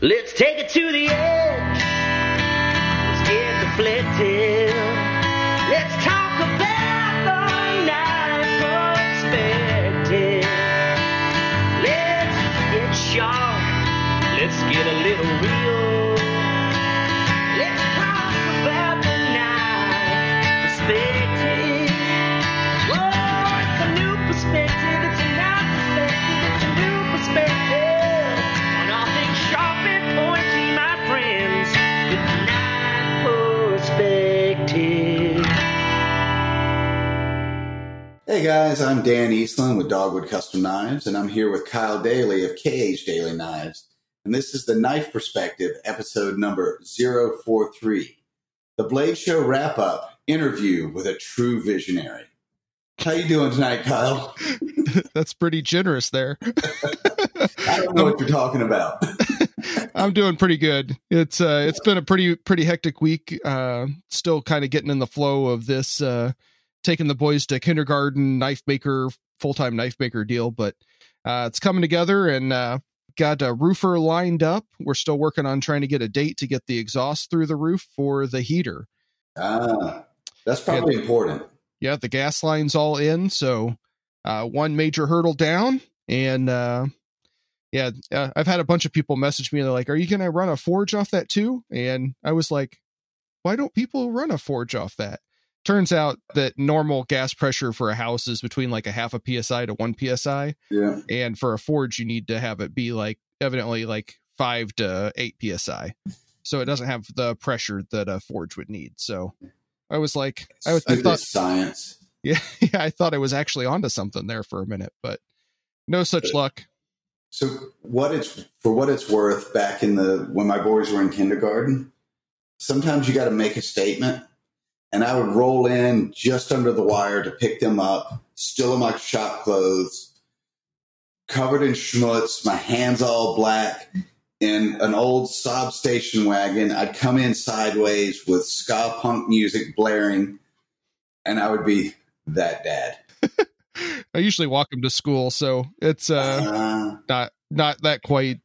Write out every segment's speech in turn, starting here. Let's take it to the edge. Let's get deflected. Let's talk about the knife perspective. Let's get sharp. Let's get a little real. Let's talk about the knife perspective. Oh, it's a new perspective. It's a knife perspective. It's a new perspective on all things sharp and pointy, my friends. With knife perspective. Hey guys, I'm Dan Eastland with Dogwood Custom Knives, and I'm here with Kyle Daly of KH Daily Knives. And this is the Knife Perspective, episode number 043, the Blade Show wrap-up interview with a true visionary. How you doing tonight, Kyle? That's pretty generous there. I don't know what you're talking about. I'm doing pretty good. It's been a pretty hectic week. Still kind of getting in the flow of this, taking the boys to kindergarten, knife maker, full-time knife maker deal. But it's coming together, and got a roofer lined up. We're still working on trying to get a date to get the exhaust through the roof for the heater. That's probably important. Yeah, the gas line's all in. So one major hurdle down. And I've had a bunch of people message me and they're like, are you going to run a forge off that too? And I was like, why don't people run a forge off that? Turns out that normal gas pressure for a house is between like a half a PSI to 1 PSI. Yeah. And for a forge, you need to have it be like evidently like 5 to 8 PSI. So it doesn't have the pressure that a forge would need. So I was like, I thought science. Yeah. I thought I was actually onto something there for a minute, but no such luck. So for what it's worth, back in when my boys were in kindergarten, sometimes you got to make a statement. And I would roll in just under the wire to pick them up, still in my shop clothes, covered in schmutz, my hands all black, in an old Saab station wagon. I'd come in sideways with ska punk music blaring, and I would be that dad. I usually walk them to school, so it's not that quite...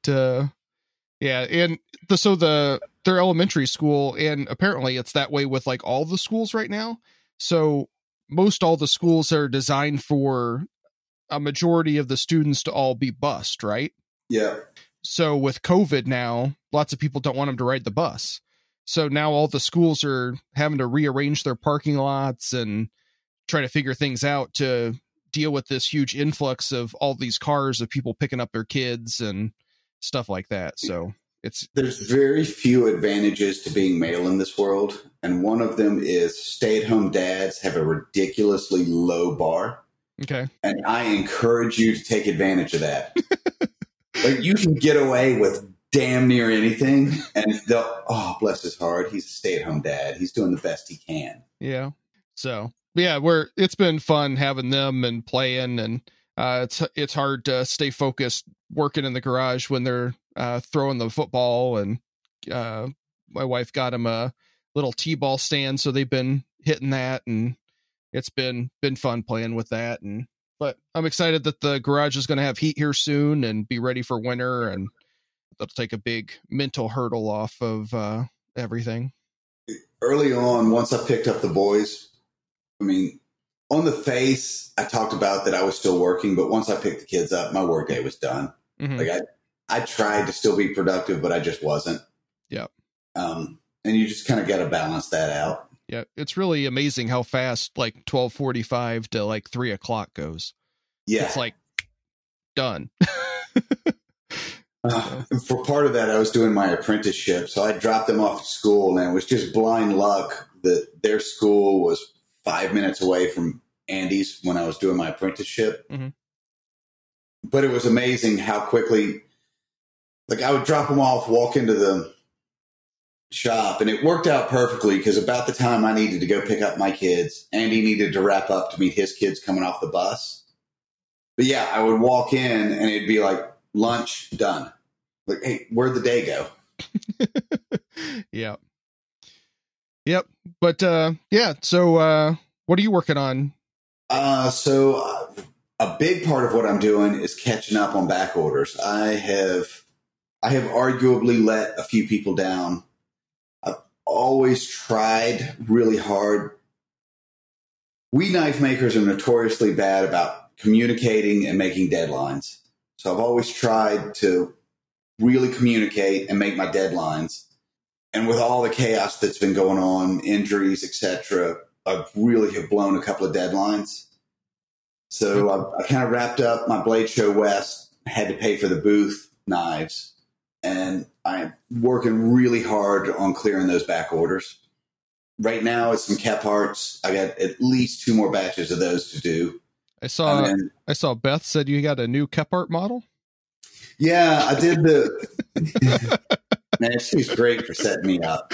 Their elementary school, and apparently it's that way with like all the schools right now. So all the schools are designed for a majority of the students to all be bused, right? Yeah. So with COVID now, lots of people don't want them to ride the bus. So now all the schools are having to rearrange their parking lots and try to figure things out to deal with this huge influx of all these cars of people picking up their kids and stuff like that. So there's very few advantages to being male in this world, and one of them is stay-at-home dads have a ridiculously low bar. Okay. And I encourage you to take advantage of that. Like, you can get away with damn near anything, and bless his heart, he's a stay-at-home dad. He's doing the best he can. Yeah. So, yeah, it's been fun having them and playing, and it's hard to stay focused working in the garage when they're throwing the football, and my wife got him a little t-ball stand, so they've been hitting that, and it's been fun playing with that. And but I'm excited that the garage is going to have heat here soon and be ready for winter, and that'll take a big mental hurdle off of everything. Early on, once I picked up the boys, I mean, on the face, I talked about that I was still working, but once I picked the kids up, my work day was done. Mm-hmm. Like I tried to still be productive, but I just wasn't. Yeah. And you just kind of got to balance that out. Yeah. It's really amazing how fast like 12:45 to like 3:00 goes. Yeah. It's like done. For part of that, I was doing my apprenticeship. So I dropped them off at school, and it was just blind luck that their school was 5 minutes away from Andy's when I was doing my apprenticeship. Mm-hmm. But it was amazing how quickly, like, I would drop them off, walk into the shop, and it worked out perfectly because about the time I needed to go pick up my kids, Andy needed to wrap up to meet his kids coming off the bus. But yeah, I would walk in and it'd be like lunch done. Like, hey, where'd the day go? Yeah. Yep. But, So, what are you working on? So a big part of what I'm doing is catching up on back orders. I have I have arguably let a few people down. I've always tried really hard. We knife makers are notoriously bad about communicating and making deadlines. So I've always tried to really communicate and make my deadlines. And with all the chaos that's been going on, injuries, etc., I've really have blown a couple of deadlines. So I kind of wrapped up my Blade Show West, had to pay for the booth knives, and I'm working really hard on clearing those back orders. Right now, it's some Kepharts. I got at least two more batches of those to do. I saw Beth said you got a new Kephart model. Yeah, I did the... Man, she's great for setting me up.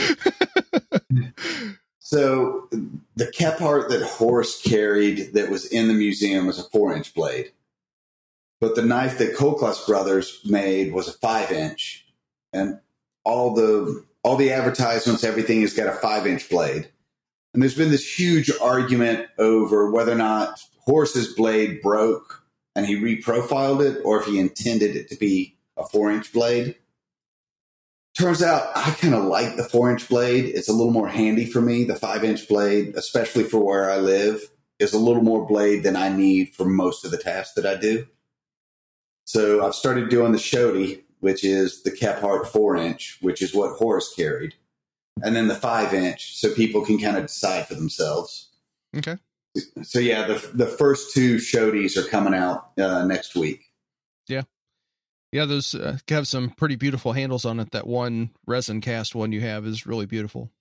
So the Kephart that Horst carried that was in the museum was a 4-inch blade. But the knife that Colclus brothers made was a 5-inch. And all the advertisements, everything has got a 5-inch blade. And there's been this huge argument over whether or not Horst's blade broke and he reprofiled it, or if he intended it to be a 4-inch blade. Turns out I kind of like the 4-inch blade. It's a little more handy for me. The 5-inch blade, especially for where I live, is a little more blade than I need for most of the tasks that I do. So I've started doing the Shodi, which is the Kephart 4-inch, which is what Horace carried, and then the 5-inch, so people can kind of decide for themselves. Okay. So yeah, the first two Shodis are coming out next week. Yeah. Yeah, those have some pretty beautiful handles on it. That one resin cast one you have is really beautiful.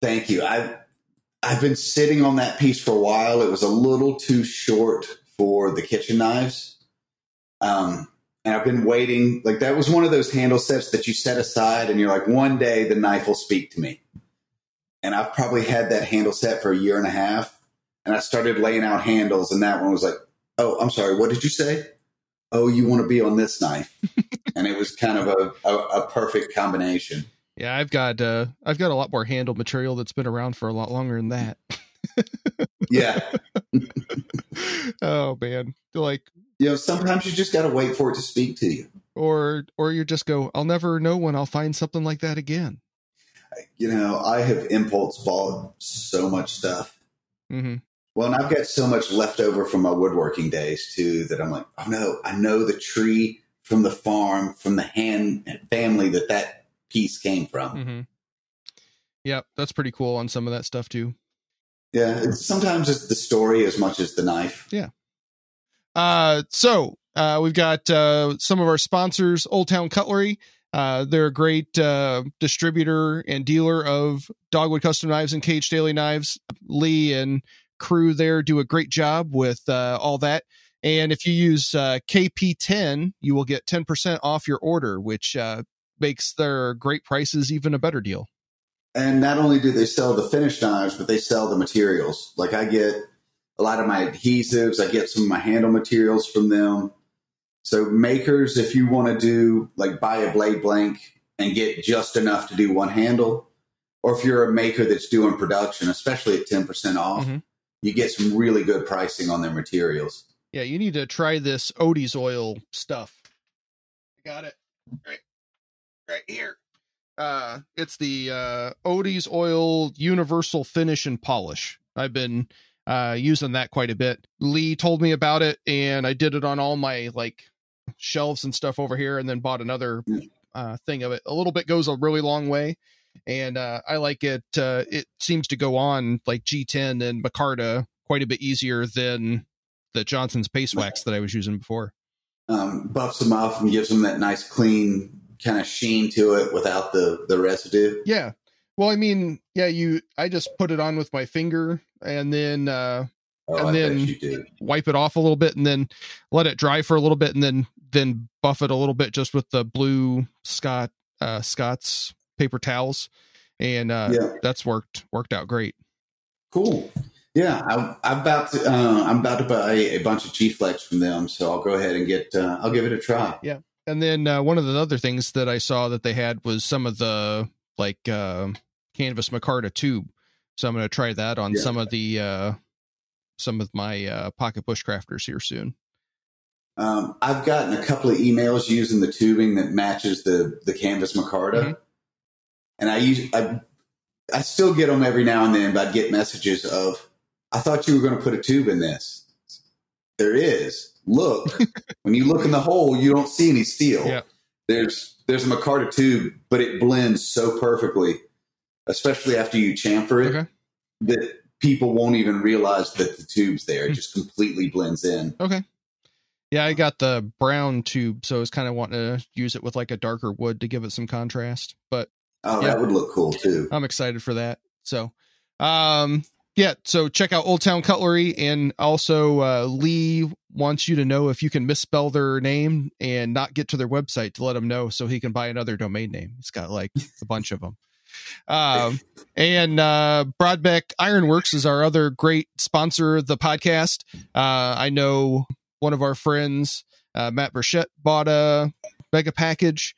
Thank you. I've been sitting on that piece for a while. It was a little too short for the kitchen knives. And I've been waiting. Like, that was one of those handle sets that you set aside and you're like, one day the knife will speak to me. And I've probably had that handle set for a year and a half. And I started laying out handles, and that one was like, oh, I'm sorry, what did you say? Oh, you want to be on this knife. And it was kind of a perfect combination. Yeah, I've got a lot more handle material that's been around for a lot longer than that. Yeah. Oh, man. Like, you know, sometimes you just got to wait for it to speak to you. Or you just go, I'll never know when I'll find something like that again. You know, I have impulse bought so much stuff. Mm-hmm. Well, and I've got so much left over from my woodworking days, too, that I'm like, oh, no, I know the tree from the farm, from the hand family that piece came from. Mm-hmm. Yeah, that's pretty cool on some of that stuff, too. Yeah, sometimes it's the story as much as the knife. Yeah. So we've got some of our sponsors, Old Town Cutlery. They're a great distributor and dealer of Dogwood Custom Knives and KH Daily Knives. Lee and crew there do a great job with all that. And if you use KP10, you will get 10% off your order, which makes their great prices even a better deal. And not only do they sell the finished knives, but they sell the materials. Like, I get a lot of my adhesives. I get some of my handle materials from them. So makers, if you want to do, like, buy a blade blank and get just enough to do one handle, or if you're a maker that's doing production, especially at 10% off, mm-hmm. you get some really good pricing on their materials. Yeah, you need to try this Odie's Oil stuff. I got it right here. It's the Odie's Oil Universal Finish and Polish. I've been using that quite a bit. Lee told me about it, and I did it on all my, like, shelves and stuff over here, and then bought another thing of it. A little bit goes a really long way, and I like it. It seems to go on, like, G10 and Micarta quite a bit easier than the Johnson's Paste Wax that I was using before. Buffs them off and gives them that nice clean kind of sheen to it without the residue. Yeah. Well, I mean, yeah, I just put it on with my finger and then wipe it off a little bit and then let it dry for a little bit and then buff it a little bit just with the blue Scott's paper towels. And that's worked out great. Cool. Yeah, I'm about to buy a bunch of G flex from them, so I'll go ahead and I'll give it a try. Yeah. And then one of the other things that I saw that they had was some of the, like, canvas Micarta tube. So I'm going to try that on some of my pocket bushcrafters here soon. I've gotten a couple of emails using the tubing that matches the canvas Micarta. Mm-hmm. And I still get them every now and then, but I'd get messages of, I thought you were going to put a tube in this. There is. Look, when you look in the hole, you don't see any steel. Yeah. There's a Micarta tube, but it blends so perfectly, especially after you chamfer it, okay, that people won't even realize that the tube's there. It just completely blends in. Okay. Yeah, I got the brown tube, so I was kind of wanting to use it with like a darker wood to give it some contrast. But that would look cool too. I'm excited for that. So, so check out Old Town Cutlery, and also Lee wants you to know if you can misspell their name and not get to their website to let him know so he can buy another domain name. He's got like a bunch of them. And Broadbeck Ironworks is our other great sponsor of the podcast. I know one of our friends, Matt Burchett, bought a mega package,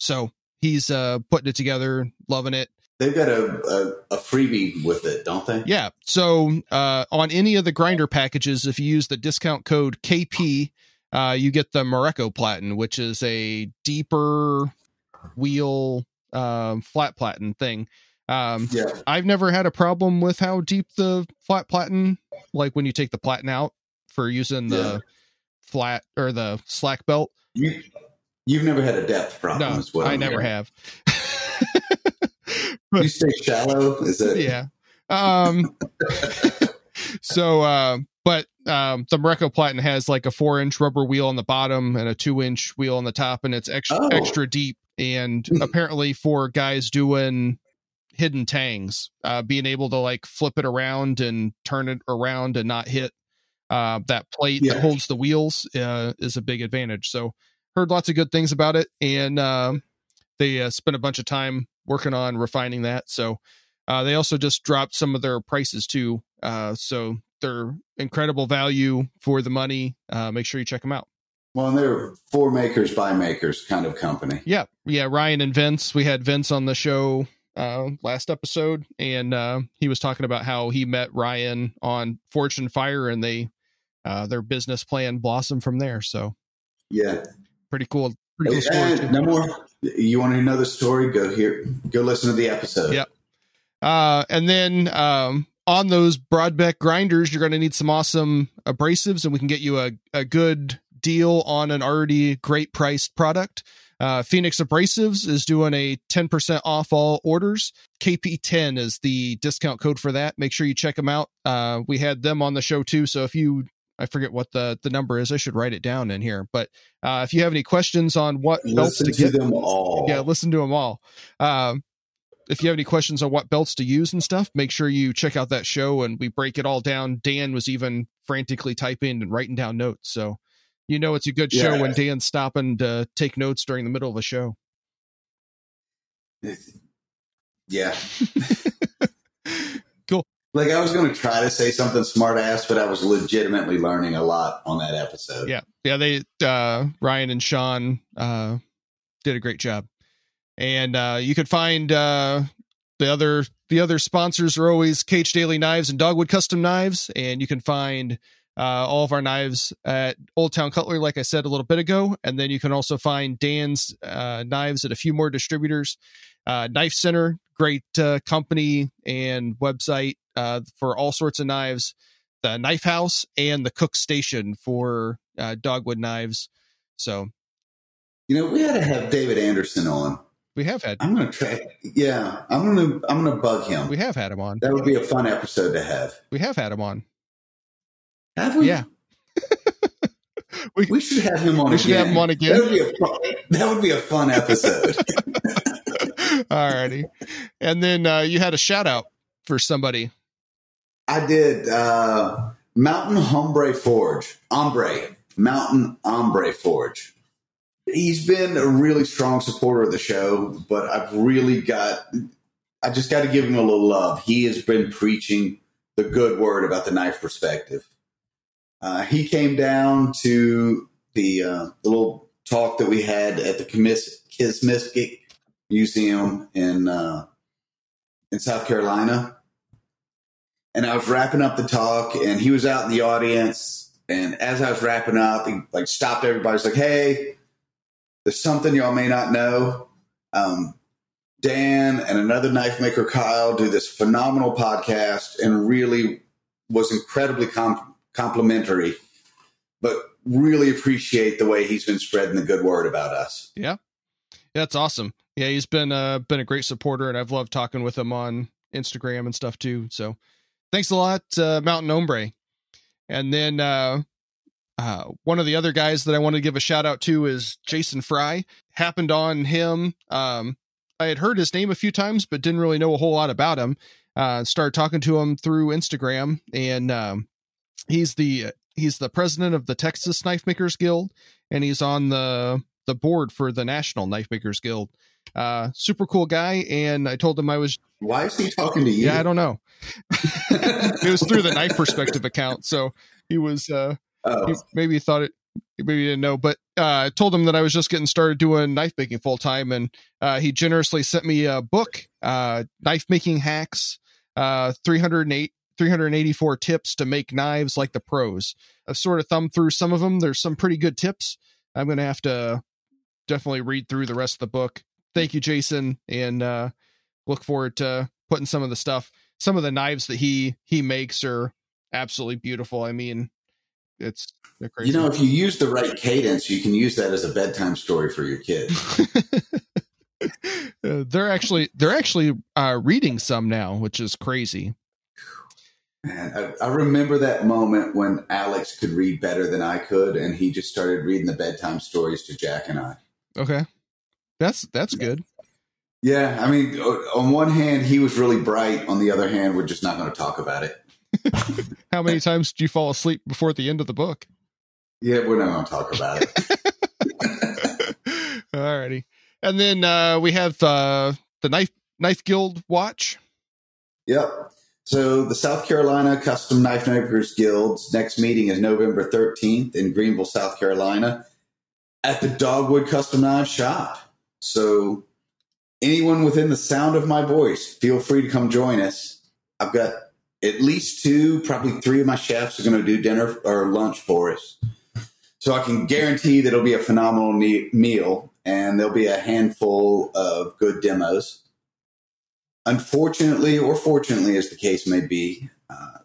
so he's putting it together, loving it. They've got a freebie with it, don't they? Yeah. So on any of the grinder packages, if you use the discount code KP, you get the Mareko platen, which is a deeper wheel flat platen thing. I've never had a problem with how deep the flat platen, like when you take the platen out for using the flat or the slack belt. You've never had a depth problem as well. I never have. You stay shallow, is it? Yeah. So the Mareko platen has like a 4-inch rubber wheel on the bottom and a 2-inch wheel on the top, and it's extra deep. And apparently for guys doing hidden tangs, being able to like flip it around and turn it around and not hit that plate that holds the wheels is a big advantage. So heard lots of good things about it, and they spent a bunch of time working on refining that. So they also just dropped some of their prices too. So they're incredible value for the money. Make sure you check them out. Well, and they're for makers by makers kind of company. Yeah. Yeah. Ryan and Vince, we had Vince on the show last episode, and he was talking about how he met Ryan on Forge and Fire, and they their business plan blossomed from there. So yeah, pretty cool. Pretty cool story. No more. You want to know the story? Go listen to the episode. Yep. And then on those Broadbeck grinders, you're going to need some awesome abrasives, and we can get you a good deal on an already great priced product. Phoenix Abrasives is doing a 10% off all orders. KP10 is the discount code for that. Make sure you check them out. We had them on the show too. So if you, I forget what the number is. I should write it down in here. But if you have any questions on what belts to get, them all. Yeah, listen to them all. If you have any questions on what belts to use and stuff, make sure you check out that show, and we break it all down. Dan was even frantically typing and writing down notes. So, you know, it's a good show when Dan's stopping to take notes during the middle of a show. Yeah. Cool. Like, I was going to try to say something smart ass, but I was legitimately learning a lot on that episode. Yeah. Yeah. They, Ryan and Sean, did a great job, and, you could find, the other sponsors are always KH Daily Knives and Dogwood Custom Knives. And you can find, all of our knives at Old Town Cutlery, like I said a little bit ago. And then you can also find Dan's, knives at a few more distributors. Knife Center, great, company and website. For all sorts of knives, the Knife House and the Cook Station for dogwood knives. So, you know, we had to have David Anderson on. We have had. I'm going to try. Yeah, I'm going to bug him. We have had him on. That would be a fun episode to have. We have had him on. Have we? Yeah. we should have him on. We should have him on again. That would be a fun episode. Alrighty, and then you had a shout out for somebody. I did. Mountain Hombre Forge. Mountain Hombre Forge. He's been a really strong supporter of the show, but I just got to give him a little love. He has been preaching the good word about the Knife Perspective. He came down to the little talk that we had at the McKissick Museum in South Carolina. And I was wrapping up the talk, and he was out in the audience And as I was wrapping up, he like stopped everybody. He's like, hey, there's something y'all may not know. Dan and another knife maker, Kyle, do this phenomenal podcast and really was incredibly complimentary, but really appreciate the way he's been spreading the good word about us. Yeah. That's awesome. Yeah. He's been a great supporter, and I've loved talking with him on Instagram and stuff too. So thanks a lot, Mountain Hombre. And then, one of the other guys that I want to give a shout out to is Jason Fry. Happened on him. I had heard his name a few times, but didn't really know a whole lot about him. Started talking to him through Instagram, and he's the president of the Texas Knife Makers Guild, and he's on the board for the National Knife Makers Guild. Super cool guy. And I told him I was, why is he talking to you? Yeah, I don't know. It was through the Knife Perspective account. So he was, he maybe thought it, maybe didn't know, but I told him that I was just getting started doing knife making full time, and he generously sent me a book, Knife Making Hacks, 384 tips to make knives like the pros. I've sort of thumbed through some of them. There's some pretty good tips. I'm going to have to definitely read through the rest of the book. Thank you, Jason, and look forward to putting some of the stuff. Some of the knives that he makes are absolutely beautiful. I mean, they're crazy. You know, if you use the right cadence, you can use that as a bedtime story for your kid. They're actually reading some now, which is crazy. Man, I remember that moment when Alex could read better than I could, and he just started reading the bedtime stories to Jack and I. Okay. That's good. Yeah. I mean, on one hand, he was really bright. On the other hand, we're just not going to talk about it. How many times do you fall asleep before the end of the book? Yeah, we're not going to talk about it. All righty. And then we have the Knife Guild watch. Yep. So the South Carolina Custom Knife Makers Guild's next meeting is November 13th in Greenville, South Carolina, at the Dogwood Custom Knives shop. So anyone within the sound of my voice, feel free to come join us. I've got at least two, probably three of my chefs are going to do dinner or lunch for us. So I can guarantee that it'll be a phenomenal meal, and there'll be a handful of good demos. Unfortunately, or fortunately, as the case may be,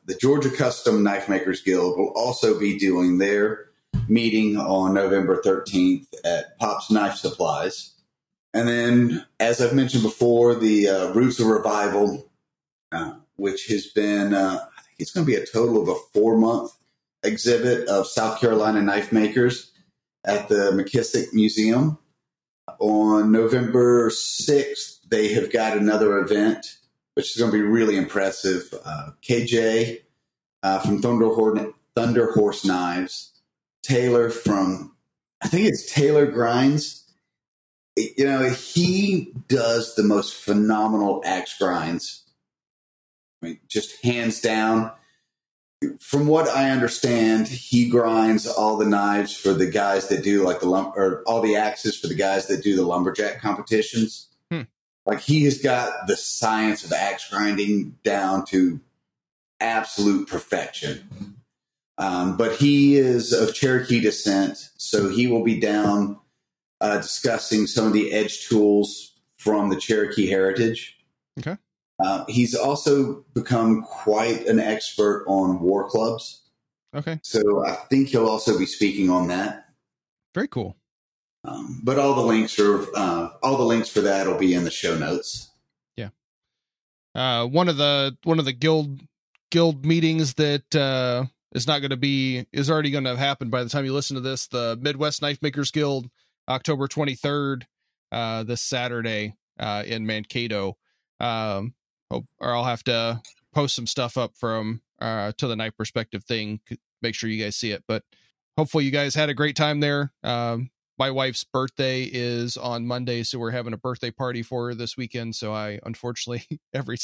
the Georgia Custom Knife Makers Guild will also be doing their meeting on November 13th at Pop's Knife Supplies. And then, as I've mentioned before, the Roots of Revival, which has been, I think it's going to be a total of a 4-month exhibit of South Carolina knife makers at the McKissick Museum. On November 6th, they have got another event, which is going to be really impressive. KJ from Thunder Horse Knives, Taylor from, I think it's Taylor Grinds. You know, he does the most phenomenal axe grinds. I mean, just hands down. From what I understand, he grinds all the knives for the guys that do like all the axes for the guys that do the lumberjack competitions. Like, he has got the science of axe grinding down to absolute perfection. But he is of Cherokee descent, so he will be down discussing some of the edge tools from the Cherokee heritage. Okay. He's also become quite an expert on war clubs. Okay. So I think he'll also be speaking on that. Very cool. But all the links for that will be in the show notes. Yeah. One of the guild meetings that, is already going to happen by the time you listen to this, the Midwest Knife Makers Guild, October 23rd, this Saturday, in Mankato. Or I'll have to post some stuff up from, to the Knife Perspective thing. Make sure you guys see it, but hopefully you guys had a great time there. My wife's birthday is on Monday, so we're having a birthday party for her this weekend. So I, unfortunately, every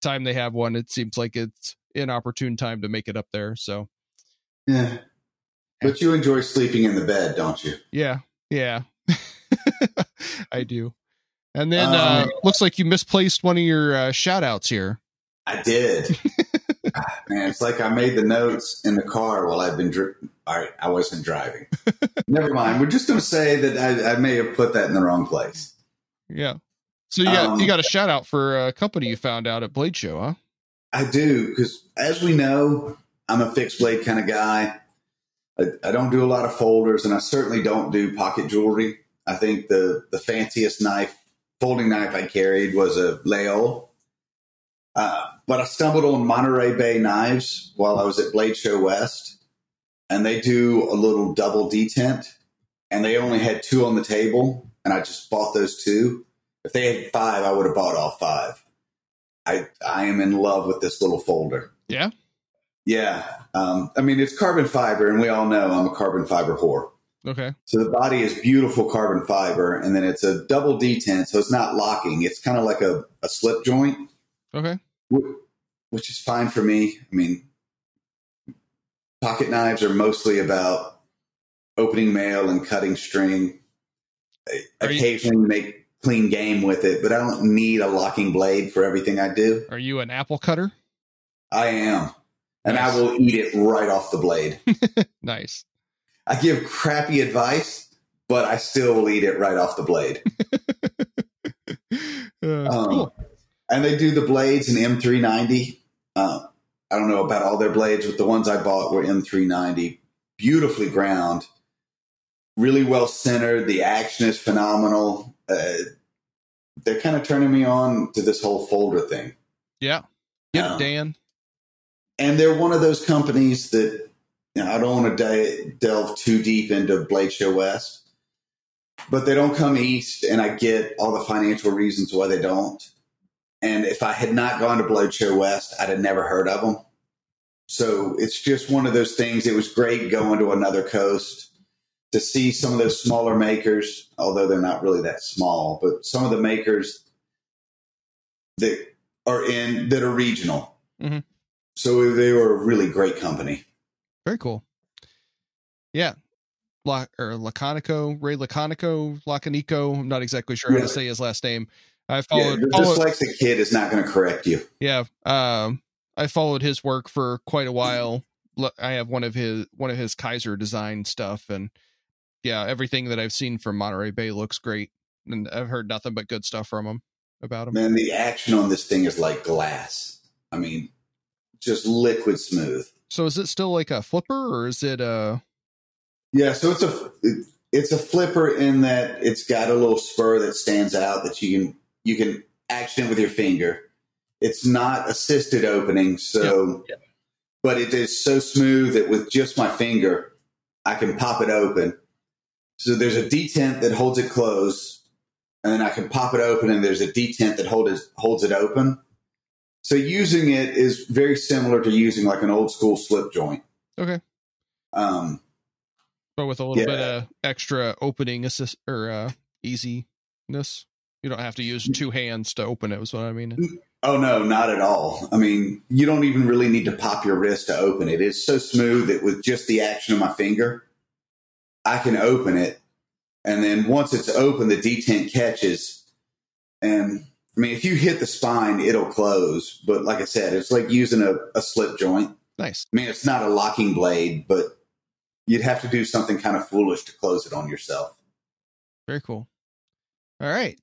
time they have one, it seems like it's an opportune time to make it up there. So, yeah, but you enjoy sleeping in the bed, don't you? Yeah. Yeah, I do. And then looks like you misplaced one of your shout outs here. I did. Man, it's like I made the notes in the car while I've been drinking. All right, I wasn't driving. Never mind. We're just going to say that I may have put that in the wrong place. Yeah. So you got a shout out for a company you found out at Blade Show, huh? I do, because as we know, I'm a fixed blade kind of guy. I don't do a lot of folders, and I certainly don't do pocket jewelry. I think the fanciest knife, folding knife I carried was a Laole. But I stumbled on Monterey Bay Knives while I was at Blade Show West, and they do a little double detent, and they only had two on the table, and I just bought those two. If they had five, I would have bought all five. I am in love with this little folder. Yeah? Yeah. I mean, it's carbon fiber, and we all know I'm a carbon fiber whore. Okay. So the body is beautiful carbon fiber, and then it's a double detent, so it's not locking. It's kind of like a slip joint. Okay. Which is fine for me. I mean, pocket knives are mostly about opening mail and cutting string. Occasionally make clean game with it, but I don't need a locking blade for everything I do. Are you an apple cutter? I am. And nice. I will eat it right off the blade. Nice. I give crappy advice, but I still will eat it right off the blade. Cool. And they do the blades in M390. I don't know about all their blades, but the ones I bought were M390. Beautifully ground. Really well centered. The action is phenomenal. They're kind of turning me on to this whole folder thing. Yeah. Get it, Dan. And they're one of those companies that, you know, I don't want to delve too deep into Blade Show West, but they don't come east, and I get all the financial reasons why they don't. And if I had not gone to Blade Show West, I'd have never heard of them. So it's just one of those things. It was great going to another coast to see some of those smaller makers, although they're not really that small, but some of the makers that are regional. Mm-hmm. So they were a really great company. Very cool. Yeah. Laconico. I'm not exactly sure how to say his last name. I followed. Yeah, the dyslexic kid is not going to correct you. Yeah, I followed his work for quite a while. I have one of his Kaiser design stuff, and yeah, everything that I've seen from Monterey Bay looks great, and I've heard nothing but good stuff from him about him. Man, the action on this thing is like glass. I mean, just liquid smooth. So is it still like a flipper, or is it a? Yeah, so it's a flipper in that it's got a little spur that stands out that you can. You can action it with your finger. It's not assisted opening, so yep. But it is so smooth that with just my finger, I can pop it open. So there's a detent that holds it closed, and then I can pop it open, and there's a detent that holds it open. So using it is very similar to using like an old school slip joint. Okay. But with a little bit of extra opening assist or easiness. You don't have to use two hands to open it, is what I mean. Oh, no, not at all. I mean, you don't even really need to pop your wrist to open it. It's so smooth that with just the action of my finger, I can open it. And then once it's open, the detent catches. And, I mean, if you hit the spine, it'll close. But like I said, it's like using a slip joint. Nice. I mean, it's not a locking blade, but you'd have to do something kind of foolish to close it on yourself. Very cool. All right.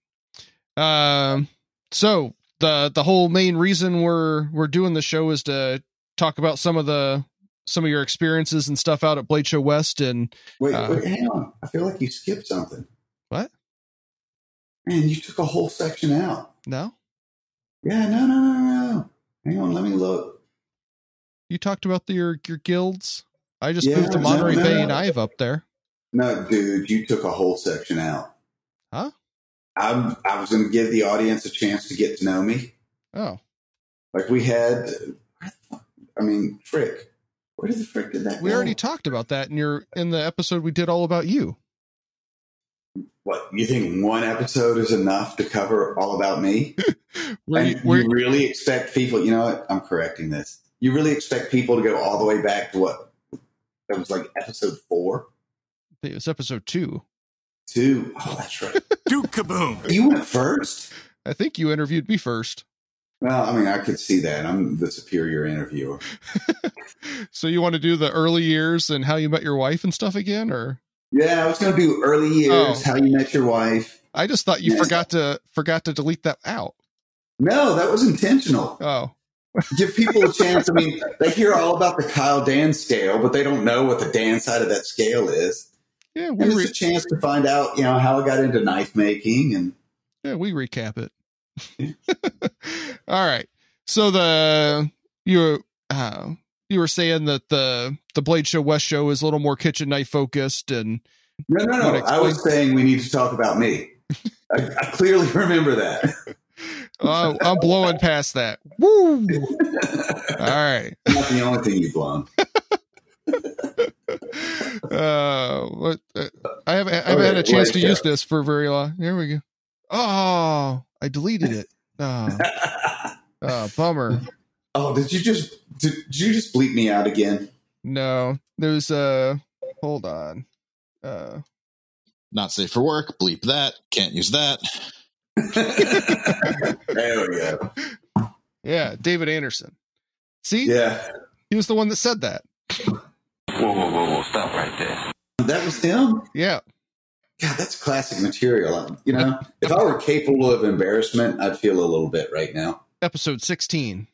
So the whole main reason we're doing the show is to talk about some of your experiences and stuff out at Blade Show West. And wait, hang on. I feel like you skipped something. What? Man, you took a whole section out. No? Yeah, no. Hang on. Let me look. You talked about your guilds. I just moved to Monterey Bay and I've up there. No, dude, you took a whole section out. Huh? I was going to give the audience a chance to get to know me. Oh. Like we had, frick. Where the frick did that go? We already talked about that in the episode we did all about you. What, you think one episode is enough to cover all about me? You really expect people, you know what? I'm correcting this. You really expect people to go all the way back to what? That was like episode 4? I think it was episode 2. Oh, that's right. Duke Kaboom. You went first? I think you interviewed me first. Well, I mean, I could see that. I'm the superior interviewer. So you want to do the early years and how you met your wife and stuff again, or? Yeah, I was going to do early years, how you met your wife. I just thought you forgot to delete that out. No, that was intentional. Oh. Give people a chance. I mean, they hear all about the Kyle Dan scale, but they don't know what the Dan side of that scale is. Yeah, and it's a chance to find out, you know, how I got into knife making, and yeah, we recap it. All right. So you were saying that the Blade Show West Show is a little more kitchen knife focused, and no. I was saying we need to talk about me. I clearly remember that. I'm blowing past that. Woo! All right. Not the only thing you've blown. I haven't had a chance to use this for very long. There we go. Oh, I deleted it. Bummer. Oh, did you just bleep me out again? No, there's hold on. Not safe for work. Bleep that. Can't use that. There we go. Yeah, David Anderson. See? Yeah. He was the one that said that. Whoa, stop right there. That was him? Yeah. God, that's classic material. You know, if I were capable of embarrassment, I'd feel a little bit right now. Episode 16.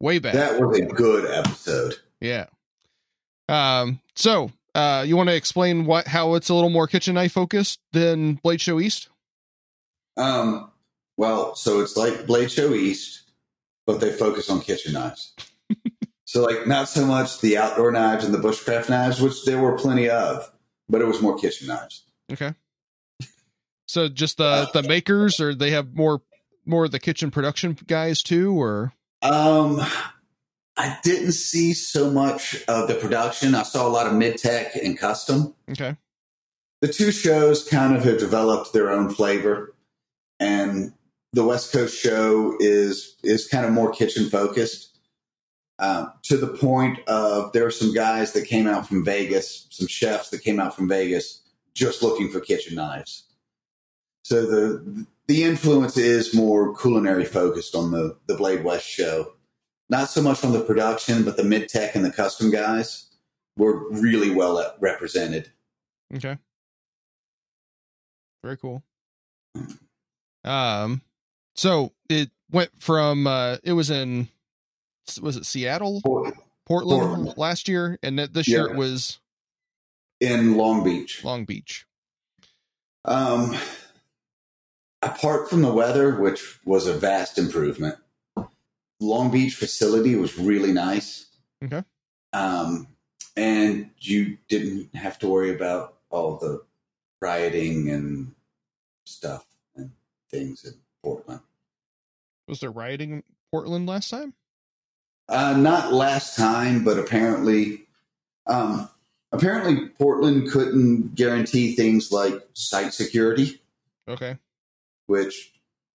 Way back. That was a good episode. Yeah. So you want to explain how it's a little more kitchen knife focused than Blade Show East? Well, so it's like Blade Show East, but they focus on kitchen knives. So like not so much the outdoor knives and the bushcraft knives, which there were plenty of, but it was more kitchen knives. Okay. So just the makers, or they have more of the kitchen production guys too, or? I didn't see so much of the production. I saw a lot of mid-tech and custom. Okay. The two shows kind of have developed their own flavor. And the West Coast show is kind of more kitchen focused, to the point of there are some guys that came out from Vegas, some chefs that came out from Vegas just looking for kitchen knives. So the influence is more culinary focused on the Blade West show. Not so much on the production, but the mid-tech and the custom guys were really well represented. Okay. Very cool. So it went from, it was in, was it Seattle, Portland last year? And this year it was in Long Beach. Apart from the weather, which was a vast improvement, Long Beach facility was really nice. Okay. And you didn't have to worry about all the rioting and stuff and things in Portland. Was there rioting in Portland last time? Not last time, but apparently Portland couldn't guarantee things like site security. Okay. Which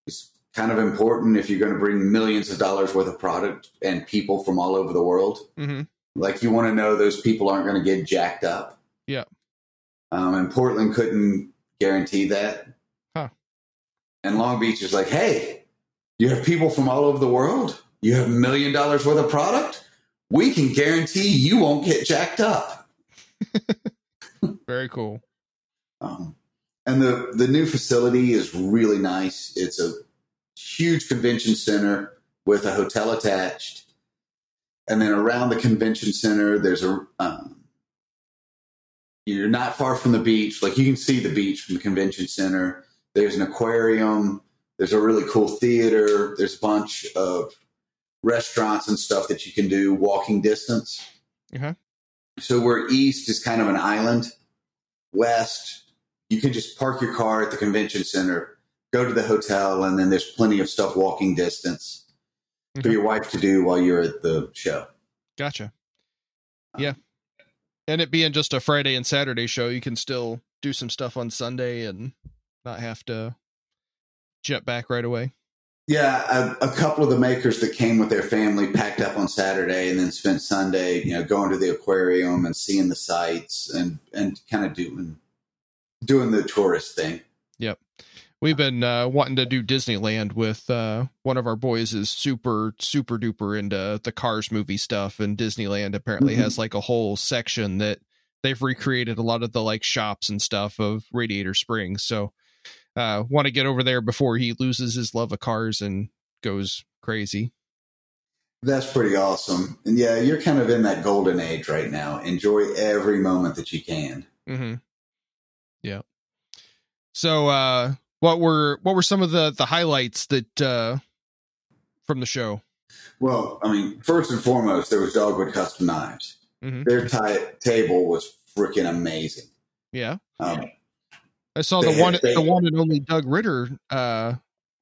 is kind of important if you're going to bring millions of dollars worth of product and people from all over the world. Mm-hmm. Like, you want to know those people aren't going to get jacked up. Yeah. And Portland couldn't guarantee that. Huh. And Long Beach is like, hey, you have people from all over the world. You have $1 million worth of product. We can guarantee you won't get jacked up. Very cool. And the new facility is really nice. It's a huge convention center with a hotel attached. And then around the convention center, there's you're not far from the beach. Like, you can see the beach from the convention center. There's an aquarium. There's a really cool theater. There's a bunch of restaurants and stuff that you can do walking distance. Uh-huh. So where east is kind of an island, west, you can just park your car at the convention center, go to the hotel, and then there's plenty of stuff walking distance for your wife to do while you're at the show. Gotcha. Yeah. And it being just a Friday and Saturday show, you can still do some stuff on Sunday and not have to jet back right away. Yeah, a couple of the makers that came with their family packed up on Saturday and then spent Sunday, you know, going to the aquarium and seeing the sights and kind of doing the tourist thing. Yep. We've been wanting to do Disneyland with one of our boys is super duper into the Cars movie stuff, and Disneyland apparently has like a whole section that they've recreated a lot of the like shops and stuff of Radiator Springs. So want to get over there before he loses his love of cars and goes crazy. That's pretty awesome. And yeah, you're kind of in that golden age right now. Enjoy every moment that you can. Mm-hmm. Yeah. So what were some of the highlights that from the show? Well, I mean, first and foremost, there was Dogwood Custom Knives. Mm-hmm. Their table was freaking amazing. Yeah. I saw the one and only Doug Ritter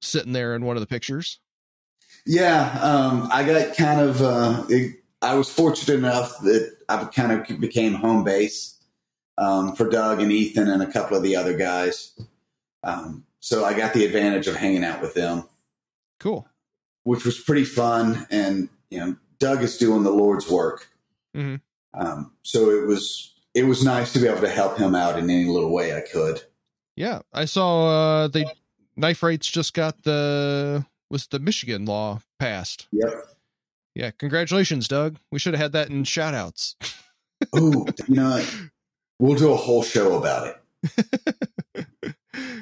sitting there in one of the pictures. Yeah, I got kind of, I was fortunate enough that I kind of became home base for Doug and Ethan and a couple of the other guys. So I got the advantage of hanging out with them. Cool. Which was pretty fun. And, you know, Doug is doing the Lord's work. Mm-hmm. So it was nice to be able to help him out in any little way I could. Yeah, I saw the Knife Rights just got the Michigan law passed. Yep. Yeah. Congratulations, Doug. We should have had that in shout outs. Ooh, you know, we'll do a whole show about it.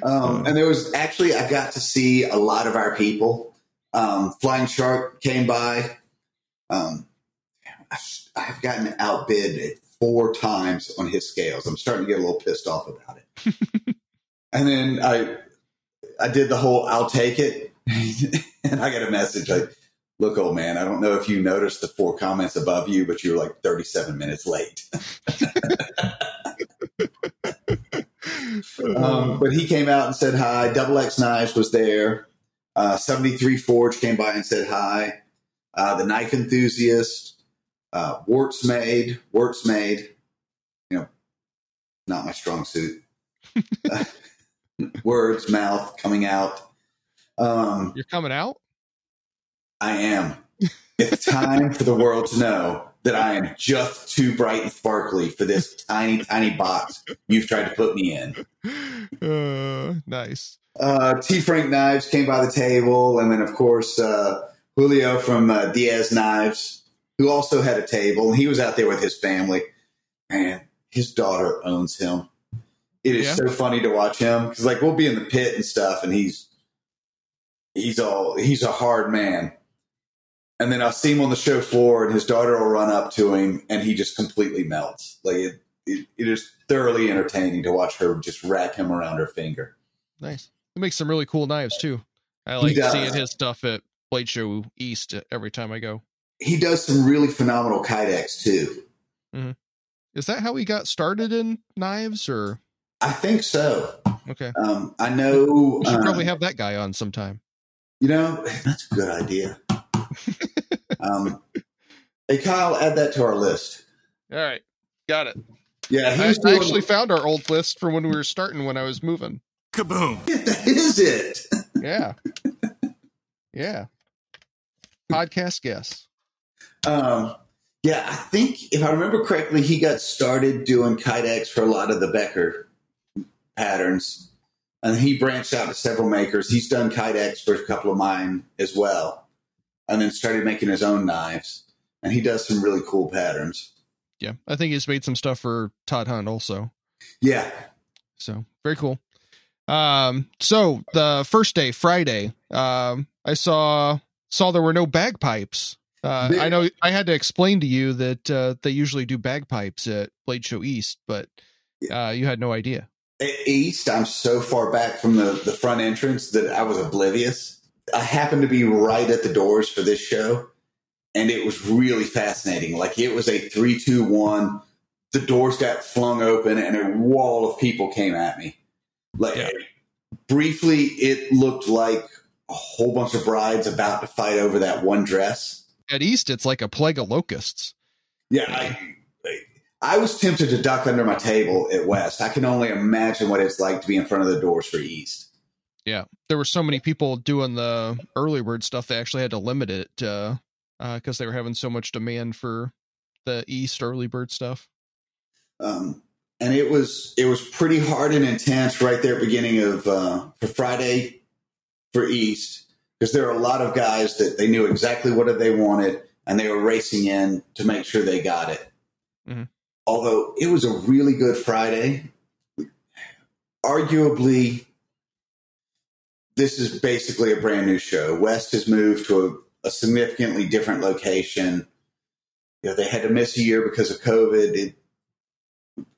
And there was actually, I got to see a lot of our people. Flying Shark came by. I've gotten outbid 4 times on his scales. I'm starting to get a little pissed off about it. And then I did the whole, I'll take it. And I got a message like, look, old man, I don't know if you noticed the 4 comments above you, but you were like 37 minutes late. But he came out and said hi. Double X Knives was there. 73 Forge came by and said hi. The Knife Enthusiast. Warts Made. You know, not my strong suit. Words, mouth, coming out. You're coming out? I am. It's time for the world to know that I am just too bright and sparkly for this tiny box you've tried to put me in. Nice. T. Frank Knives came by the table. And then, of course, Julio from Diaz Knives, who also had a table. He was out there with his family. Man, his daughter owns him. It is so funny to watch him. Because, like, we'll be in the pit and stuff, and he's a hard man. And then I'll see him on the show floor and his daughter will run up to him and he just completely melts. Like it is thoroughly entertaining to watch her just wrap him around her finger. Nice. He makes some really cool knives too. I like seeing his stuff at Blade Show East every time I go. He does some really phenomenal kydex too. Mm-hmm. Is that how he got started in knives, or? I think so. Okay. I know. We should probably have that guy on sometime. You know, that's a good idea. Hey, Kyle, add that to our list. All right. Got it. Yeah. I actually found our old list from when we were starting when I was moving. Kaboom. Yeah, that is it. Yeah. Yeah. Podcast guest. Yeah, I think if I remember correctly, he got started doing kydex for a lot of the Becker patterns. And he branched out to several makers. He's done kydex for a couple of mine as well. And then started making his own knives. And he does some really cool patterns. Yeah. I think he's made some stuff for Todd Hunt also. Yeah. So very cool. So the first day, Friday, I saw there were no bagpipes. I know I had to explain to you that they usually do bagpipes at Blade Show East, but you had no idea. East, I'm so far back from the front entrance that I was oblivious. I happened to be right at the doors for this show, and it was really fascinating. Like, it was a 3-2-1. The doors got flung open, and a wall of people came at me. Like, briefly, it looked like a whole bunch of brides about to fight over that one dress. At East, it's like a plague of locusts. Yeah, I was tempted to duck under my table at West. I can only imagine what it's like to be in front of the doors for East. Yeah. There were so many people doing the early bird stuff. They actually had to limit it because they were having so much demand for the East early bird stuff. And it was pretty hard and intense right there at the beginning of for Friday for East, because there are a lot of guys that they knew exactly what they wanted and they were racing in to make sure they got it. Mm-hmm. Although it was a really good Friday, arguably this is basically a brand new show. West has moved to a significantly different location. You know, they had to miss a year because of COVID.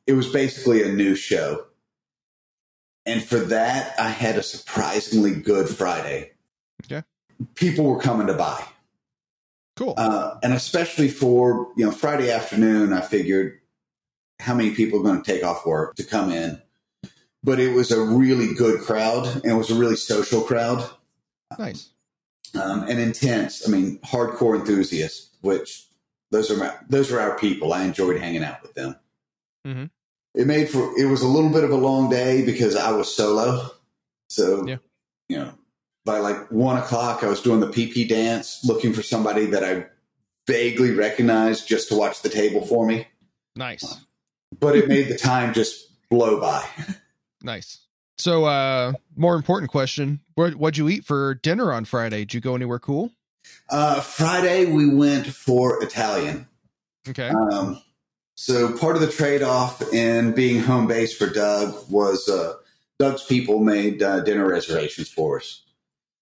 It was basically a new show. And for that, I had a surprisingly good Friday. Okay. People were coming to buy. Cool. And especially for, you know, Friday afternoon, I figured how many people are going to take off work to come in. But it was a really good crowd, and it was a really social crowd. Nice. And intense. I mean, hardcore enthusiasts, which those are our people. I enjoyed hanging out with them. Mm-hmm. It was a little bit of a long day because I was solo. So, yeah. You know, by like 1 o'clock, I was doing the PP dance, looking for somebody that I vaguely recognized just to watch the table for me. Nice. But it made the time just blow by. Nice. So, more important question. What'd you eat for dinner on Friday? Did you go anywhere cool? Friday we went for Italian. Okay. So part of the trade-off in being home base for Doug was Doug's people made dinner reservations for us.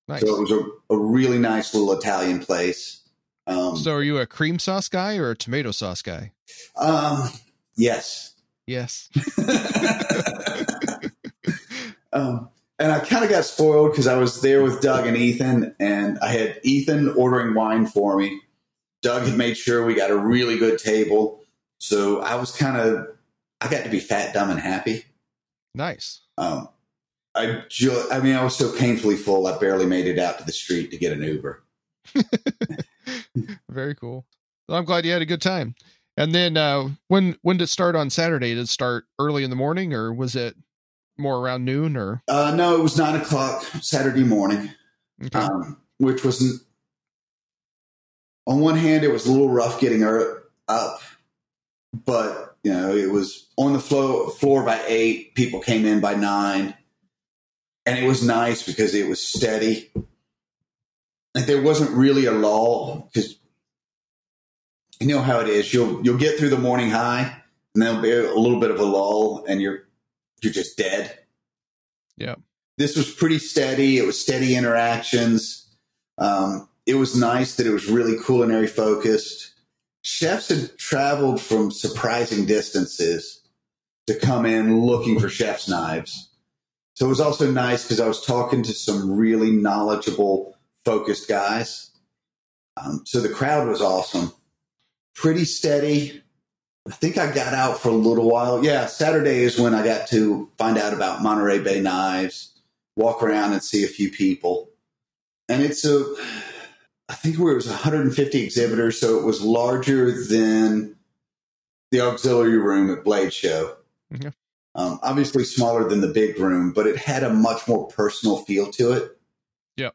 Nice. So it was a really nice little Italian place. So are you a cream sauce guy or a tomato sauce guy? Yes. Yes. And I kind of got spoiled because I was there with Doug and Ethan, and I had Ethan ordering wine for me. Doug had made sure we got a really good table. So I got to be fat, dumb, and happy. Nice. I was so painfully full, I barely made it out to the street to get an Uber. Very cool. Well, I'm glad you had a good time. And then when did it start on Saturday? Did it start early in the morning, or was it more around noon? Or no, it was 9 o'clock Saturday morning, okay. Which was, on one hand, it was a little rough getting her up. But, you know, it was on the floor by 8. People came in by 9. And it was nice because it was steady. Like, there wasn't really a lull because you know how it is. You'll get through the morning high and there'll be a little bit of a lull and you're just dead. Yeah. This was pretty steady. It was steady interactions. It was nice that it was really culinary focused. Chefs had traveled from surprising distances to come in looking for chef's knives. So it was also nice because I was talking to some really knowledgeable, focused guys. So the crowd was awesome. Pretty steady. I think I got out for a little while. Yeah, Saturday is when I got to find out about Monterey Bay Knives, walk around and see a few people. And I think where it was 150 exhibitors, so it was larger than the auxiliary room at Blade Show. Mm-hmm. Obviously smaller than the big room, but it had a much more personal feel to it. Yep.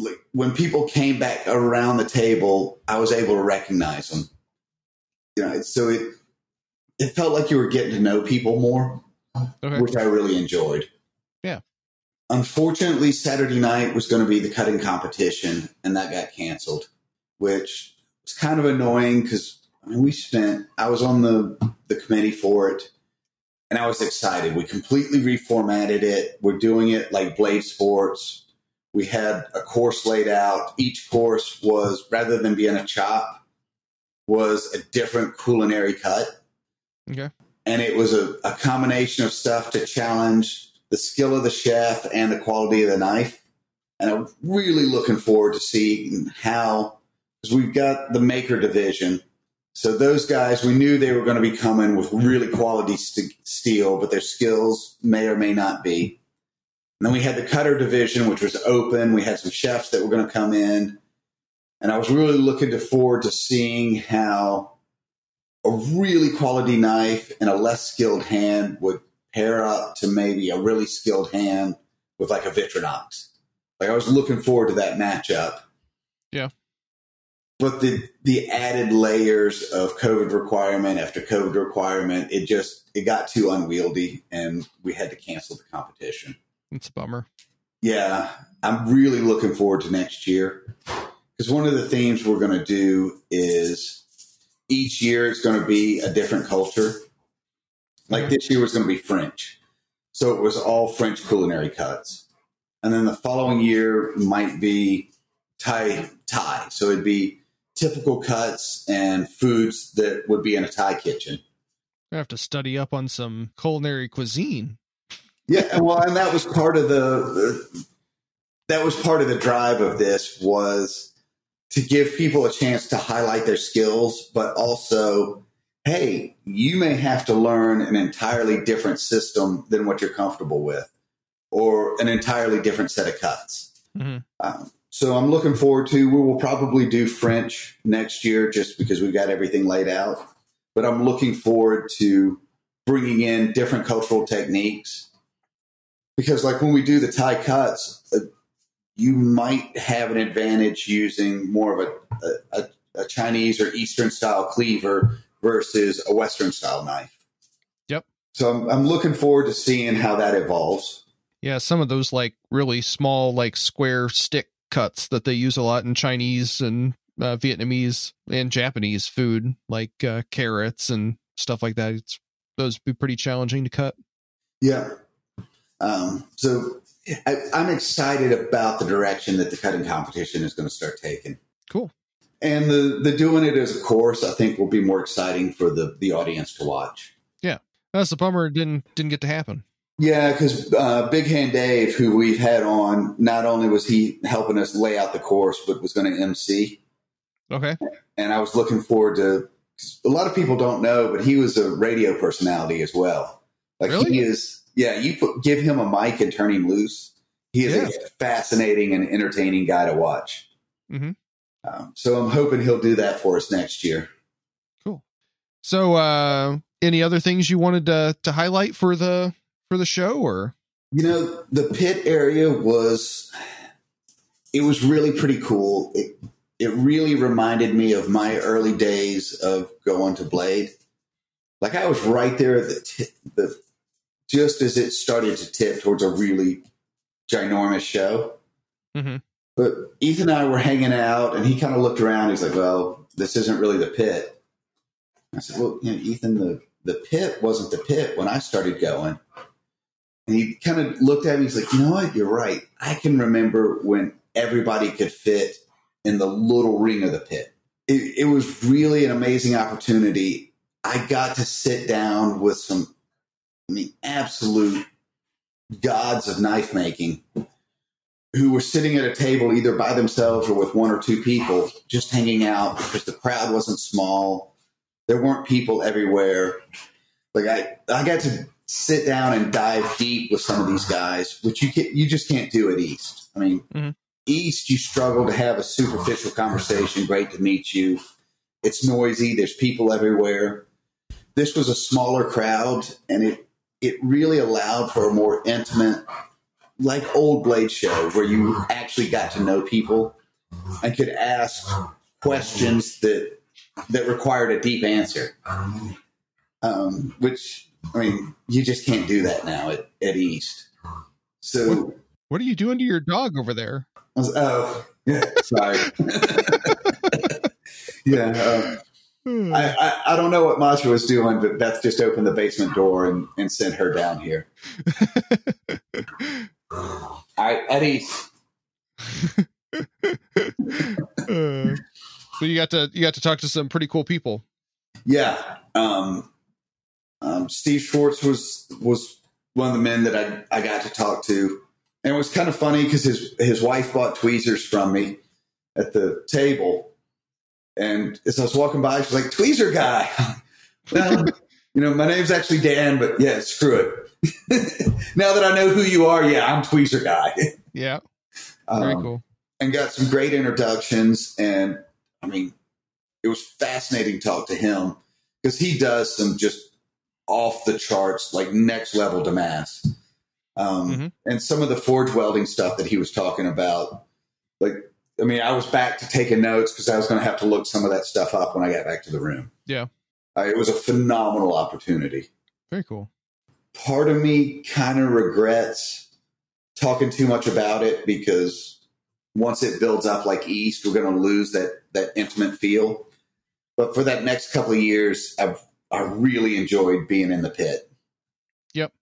Like, when people came back around the table, I was able to recognize them. You know, so it felt like you were getting to know people more, okay. Which I really enjoyed. Yeah. Unfortunately, Saturday night was going to be the cutting competition, and that got canceled, which was kind of annoying because I was on the committee for it, and I was excited. We completely reformatted it. We're doing it like Blade Sports. We had a course laid out. Each course was, rather than being a chop, was a different culinary cut. Okay. And it was a combination of stuff to challenge the skill of the chef and the quality of the knife. And I'm really looking forward to seeing how, because we've got the maker division. So those guys, we knew they were going to be coming with really quality steel, but their skills may or may not be. And then we had the cutter division, which was open. We had some chefs that were going to come in. And I was really looking forward to seeing how a really quality knife and a less skilled hand would pair up to maybe a really skilled hand with like a Victorinox. Like, I was looking forward to that matchup. Yeah. But the added layers of COVID requirement after COVID requirement, it got too unwieldy and we had to cancel the competition. It's a bummer. Yeah. I'm really looking forward to next year, because one of the themes we're going to do is each year it's going to be a different culture. Like this year was going to be French. So it was all French culinary cuts. And then the following year might be Thai. So it'd be typical cuts and foods that would be in a Thai kitchen. I have to study up on some culinary cuisine. Yeah. Well, and that was part of the drive of this, was to give people a chance to highlight their skills, but also, hey, you may have to learn an entirely different system than what you're comfortable with, or an entirely different set of cuts. Mm-hmm. So I'm looking forward to, we will probably do French next year just because we've got everything laid out, but I'm looking forward to bringing in different cultural techniques, because like when we do the Thai cuts, you might have an advantage using more of a Chinese or Eastern style cleaver versus a Western style knife. Yep. So I'm looking forward to seeing how that evolves. Yeah. Some of those like really small, like square stick cuts that they use a lot in Chinese and Vietnamese and Japanese food, like carrots and stuff like that. Those would be pretty challenging to cut. Yeah. So I'm excited about the direction that the cutting competition is going to start taking. Cool. And the doing it as a course, I think, will be more exciting for the audience to watch. Yeah. That's a bummer. It didn't get to happen. Yeah, because Big Hand Dave, who we've had on, not only was he helping us lay out the course, but was going to MC. Okay. And I was looking forward to, a lot of people don't know, but he was a radio personality as well. Like, really? He is, yeah, you give him a mic and turn him loose. He is a fascinating and entertaining guy to watch. Mm-hmm. So I'm hoping he'll do that for us next year. Cool. So any other things you wanted to highlight for the show? Or, you know, the pit area was really pretty cool. It really reminded me of my early days of going to Blade. Like, I was right there at the just as it started to tip towards a really ginormous show. Mm-hmm. But Ethan and I were hanging out and he kind of looked around. He's like, well, this isn't really the pit. I said, well, you know, Ethan, the pit wasn't the pit when I started going. And he kind of looked at me. He's like, you know what? You're right. I can remember when everybody could fit in the little ring of the pit. It was really an amazing opportunity. I got to sit down with some, absolute gods of knife making who were sitting at a table either by themselves or with one or two people, just hanging out because the crowd wasn't small. There weren't people everywhere. Like, I got to sit down and dive deep with some of these guys, which you just can't do at East. I mean, mm-hmm. East, you struggle to have a superficial conversation. Great to meet you. It's noisy. There's people everywhere. This was a smaller crowd, and it really allowed for a more intimate, like old Blade Show, where you actually got to know people and could ask questions that required a deep answer, which... I mean, you just can't do that now at East. So, what are you doing to your dog over there? Oh, yeah, sorry. Yeah, I don't know what Masha was doing, but Beth just opened the basement door and sent her down here. All right, at East. So you got to talk to some pretty cool people. Yeah. Steve Schwartz was one of the men that I got to talk to. And it was kind of funny because his wife bought tweezers from me at the table. And as I was walking by, she's like, tweezer guy. Well, you know, my name's actually Dan, but yeah, screw it. Now that I know who you are, yeah, I'm tweezer guy. Yeah. Very cool. And got some great introductions. And I mean, it was fascinating to talk to him because he does some just off the charts, like next level Damasc. And some of the forge welding stuff that he was talking about, like I mean, I was back to taking notes because I was going to have to look some of that stuff up when I got back to the room. Yeah. It was a phenomenal opportunity. Very cool. Part of me kind of regrets talking too much about it because once it builds up like yeast, we're going to lose that intimate feel. But for that next couple of years, I really enjoyed being in the pit. Yep.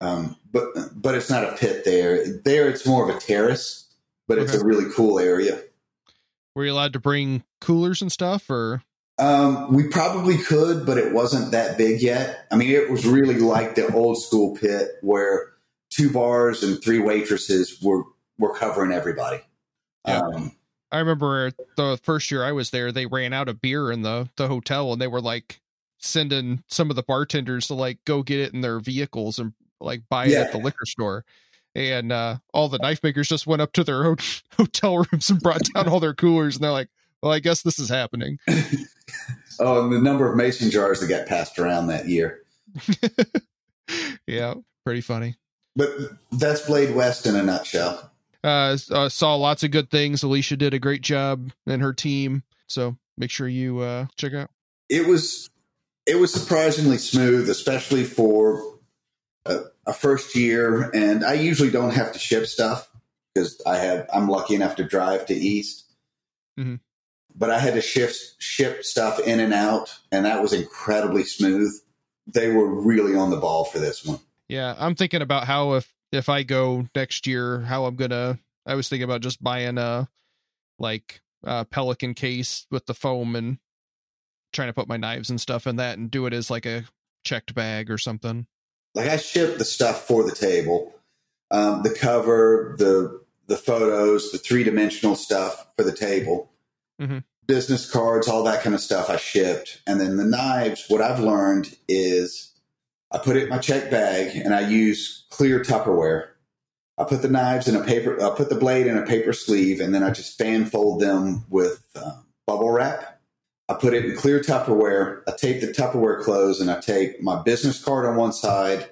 But it's not a pit there. There, it's more of a terrace, but it's a really cool area. Were you allowed to bring coolers and stuff, or? We probably could, but it wasn't that big yet. I mean, it was really like the old school pit where two bars and three waitresses were covering everybody. Yeah. I remember the first year I was there, they ran out of beer in the hotel, and they were like sending some of the bartenders to like go get it in their vehicles and like buy it at the liquor store. And all the knife makers just went up to their own hotel rooms and brought down all their coolers, and they're like, well, I guess this is happening. Oh, and the number of mason jars that got passed around that year. Yeah, pretty funny. But that's Blade West in a nutshell. Saw lots of good things. Alicia did a great job and her team. So make sure you check out. It was surprisingly smooth, especially for a first year. And I usually don't have to ship stuff because I'm lucky enough to drive to East. Mm-hmm. But I had to ship stuff in and out, and that was incredibly smooth. They were really on the ball for this one. Yeah, I'm thinking about how if I go next year, I was thinking about just buying a Pelican case with the foam and trying to put my knives and stuff in that and do it as like a checked bag or something. Like I shipped the stuff for the table, the cover, the photos, the three-dimensional stuff for the table, business cards, all that kind of stuff I shipped. And then the knives, what I've learned is I put it in my check bag and I use clear Tupperware. I put the knives in I put the blade in a paper sleeve, and then I just fan fold them with bubble wrap. I put it in clear Tupperware. I tape the Tupperware closed, and I tape my business card on one side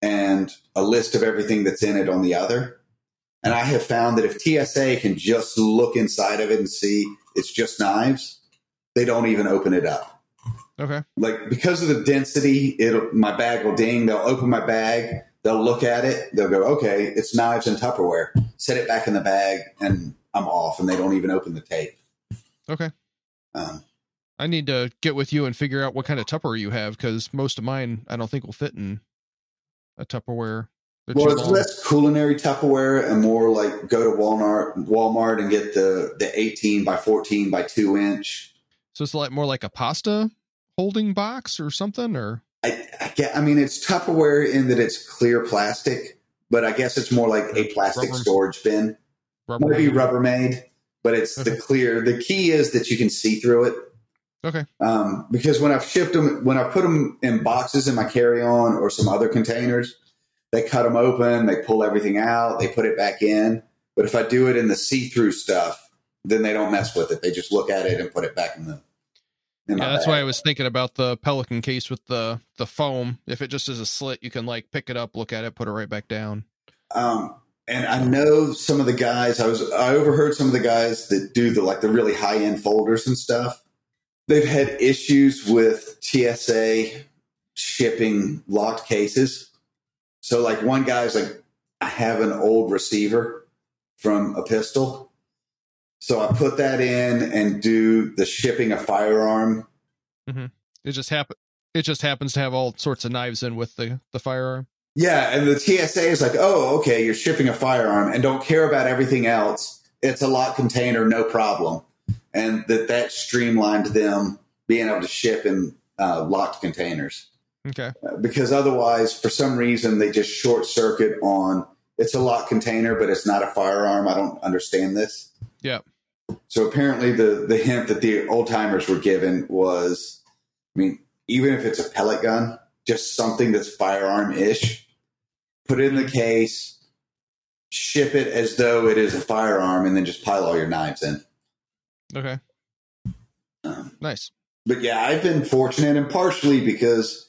and a list of everything that's in it on the other. And I have found that if TSA can just look inside of it and see it's just knives, they don't even open it up. Okay. Like because of the density, my bag will ding. They'll open my bag. They'll look at it. They'll go, okay, it's knives and Tupperware. Set it back in the bag, and I'm off. And they don't even open the tape. Okay. I need to get with you and figure out what kind of Tupperware you have, because most of mine I don't think will fit in a Tupperware. Well, it's less culinary Tupperware and more like go to Walmart and get the 18 by 14 by 2-inch. So it's like more like a pasta holding box or something, or I mean, it's Tupperware in that it's clear plastic, but I guess it's more like a plastic storage bin. Maybe Rubbermaid, but it's the clear. The key is that you can see through it. Okay. Because when I've shipped them, when I put them in boxes in my carry-on or some other containers, they cut them open, they pull everything out, they put it back in. But if I do it in the see-through stuff, then they don't mess with it. They just look at it and put it back in the. That's why I was thinking about the Pelican case with the foam. If it just is a slit, you can like pick it up, look at it, put it right back down. And I know some of the guys. I overheard some of the guys that do the really high-end folders and stuff. They've had issues with TSA shipping locked cases. So like one guy's like, I have an old receiver from a pistol. So I put that in and do the shipping a firearm. Mm-hmm. It just happens to have all sorts of knives in with the firearm. Yeah. And the TSA is like, oh, okay, you're shipping a firearm and don't care about everything else. It's a locked container, no problem. And that streamlined them being able to ship in locked containers. Okay. Because otherwise, for some reason, they just short circuit on it's a locked container, but it's not a firearm. I don't understand this. Yeah. So apparently the hint that the old timers were given was, I mean, even if it's a pellet gun, just something that's firearm-ish, put it in the case, ship it as though it is a firearm, and then just pile all your knives in. Okay. Nice. But yeah, I've been fortunate, and partially because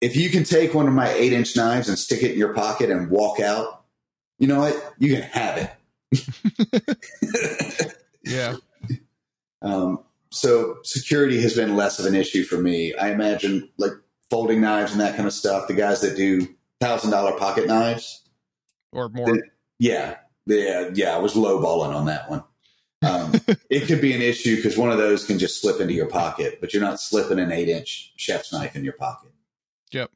if you can take one of my 8-inch knives and stick it in your pocket and walk out, you know what? You can have it. Yeah. So security has been less of an issue for me. I imagine like folding knives and that kind of stuff, the guys that do $1,000 pocket knives or more. Yeah. I was lowballing on that one. It could be an issue because one of those can just slip into your pocket, but you're not slipping an 8-inch chef's knife in your pocket. Yep.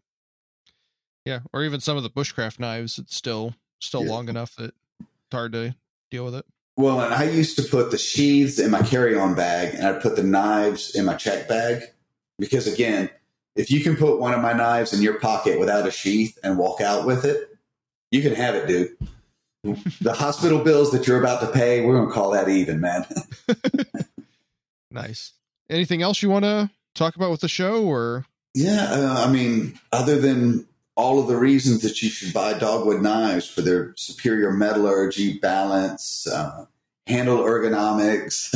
Yeah. Or even some of the bushcraft knives. It's still long enough that it's hard to deal with it. Well, and I used to put the sheaths in my carry-on bag and I'd put the knives in my check bag because again, if you can put one of my knives in your pocket without a sheath and walk out with it, you can have it, dude. The hospital bills that you're about to pay, we're going to call that even, man. Nice. Anything else you want to talk about with the show or? Yeah. I mean, other than all of the reasons that you should buy Dogwood knives for their superior metallurgy, balance, handle ergonomics.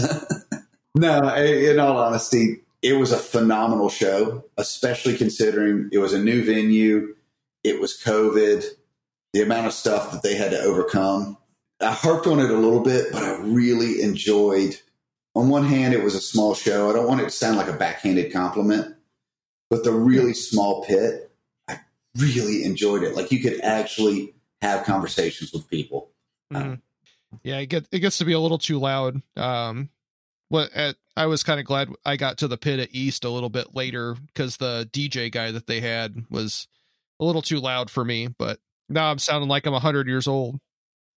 No, in all honesty, it was a phenomenal show, especially considering it was a new venue. It was COVID. The amount of stuff that they had to overcome. I harped on it a little bit, but I really enjoyed. On one hand, it was a small show. I don't want it to sound like a backhanded compliment, but the really small pit, I really enjoyed it. Like you could actually have conversations with people. Yeah, it gets to be a little too loud. I was kind of glad I got to the pit at East a little bit later because the DJ guy that they had was a little too loud for me, but now I'm sounding like I'm 100 years old.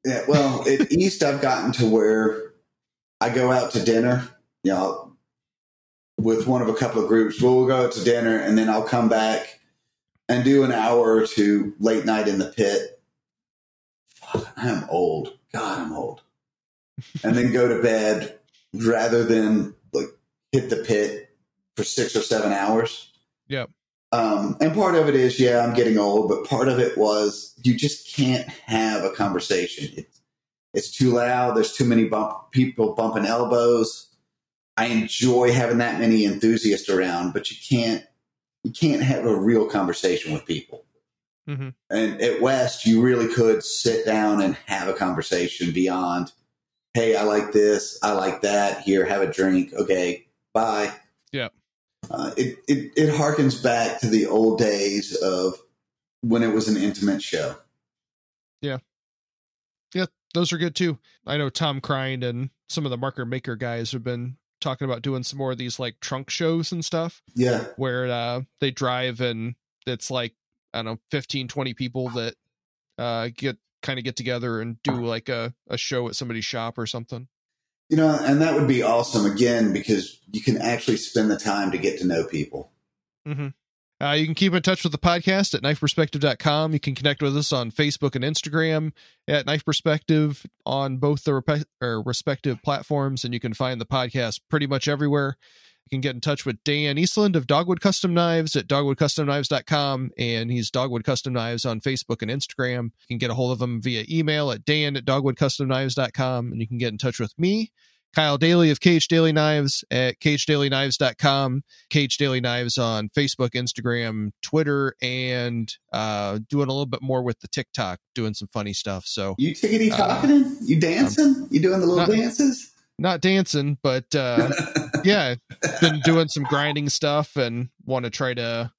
Yeah, well, at East, I've gotten to where I go out to dinner, you know, with one of a couple of groups. We'll go out to dinner, and then I'll come back and do an hour or two late night in the pit. Fuck, I'm old. God, I'm old. And then go to bed rather than, like, hit the pit for 6 or 7 hours. Yep. And part of it is, yeah, I'm getting old, but part of it was you just can't have a conversation. It's too loud. There's too many people bumping elbows. I enjoy having that many enthusiasts around, but you can't have a real conversation with people. Mm-hmm. And at West, you really could sit down and have a conversation beyond, hey, I like this. I like that. Here, have a drink. Okay, bye. Yeah. It harkens back to the old days of when it was an intimate show. Yeah. Yeah. Those are good too. I know Tom Crine and some of the Marker Maker guys have been talking about doing some more of these like trunk shows and stuff. Yeah. Where, they drive and it's like, I don't know, 15, 20 people that, get together and do like a show at somebody's shop or something. You know, and that would be awesome, again, because you can actually spend the time to get to know people. Mm-hmm. You can keep in touch with the podcast at KnifePerspective.com. You can connect with us on Facebook and Instagram at Knife Perspective on both the respective platforms, and you can find the podcast pretty much everywhere. You can get in touch with Dan Eastland of Dogwood Custom Knives at dogwoodcustomknives.com, and he's Dogwood Custom Knives on Facebook and Instagram. You can get a hold of him via email at dan@dogwoodcustomknives.com, and you can get in touch with me, Kyle Daly of KH Daily Knives at khdailyKnives.com, KH Daily Knives on Facebook, Instagram, Twitter, and doing a little bit more with the TikTok, doing some funny stuff. So you tickety-tocketing? You dancing? You doing the little dances? Not dancing, but yeah, been doing some grinding stuff and want to try to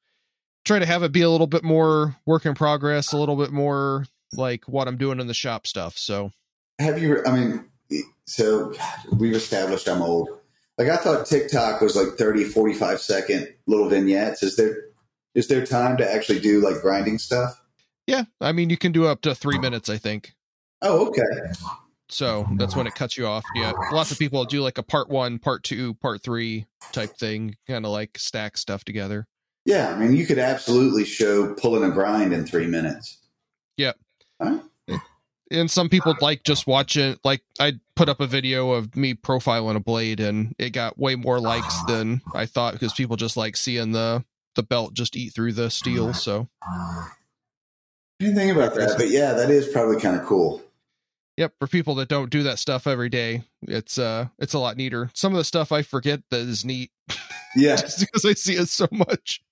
have it be a little bit more work in progress, a little bit more like what I'm doing in the shop stuff. So we've established I'm old. Like I thought TikTok was like 30, 45 second little vignettes. Is there time to actually do like grinding stuff? Yeah. I mean, you can do up to 3 minutes, I think. Oh, okay. So that's when it cuts you off. Yeah. Lots of people do like a part one, part two, part three type thing, kind of like stack stuff together. Yeah. I mean, you could absolutely show pulling a grind in 3 minutes. Yeah. Huh? And some people like just watch it. Like I put up a video of me profiling a blade and it got way more likes than I thought because people just like seeing the belt just eat through the steel. So I didn't think about that, but yeah, that is probably kind of cool. Yep. For people that don't do that stuff every day, it's a lot neater. Some of the stuff I forget that is neat. Yeah. Just because I see it so much.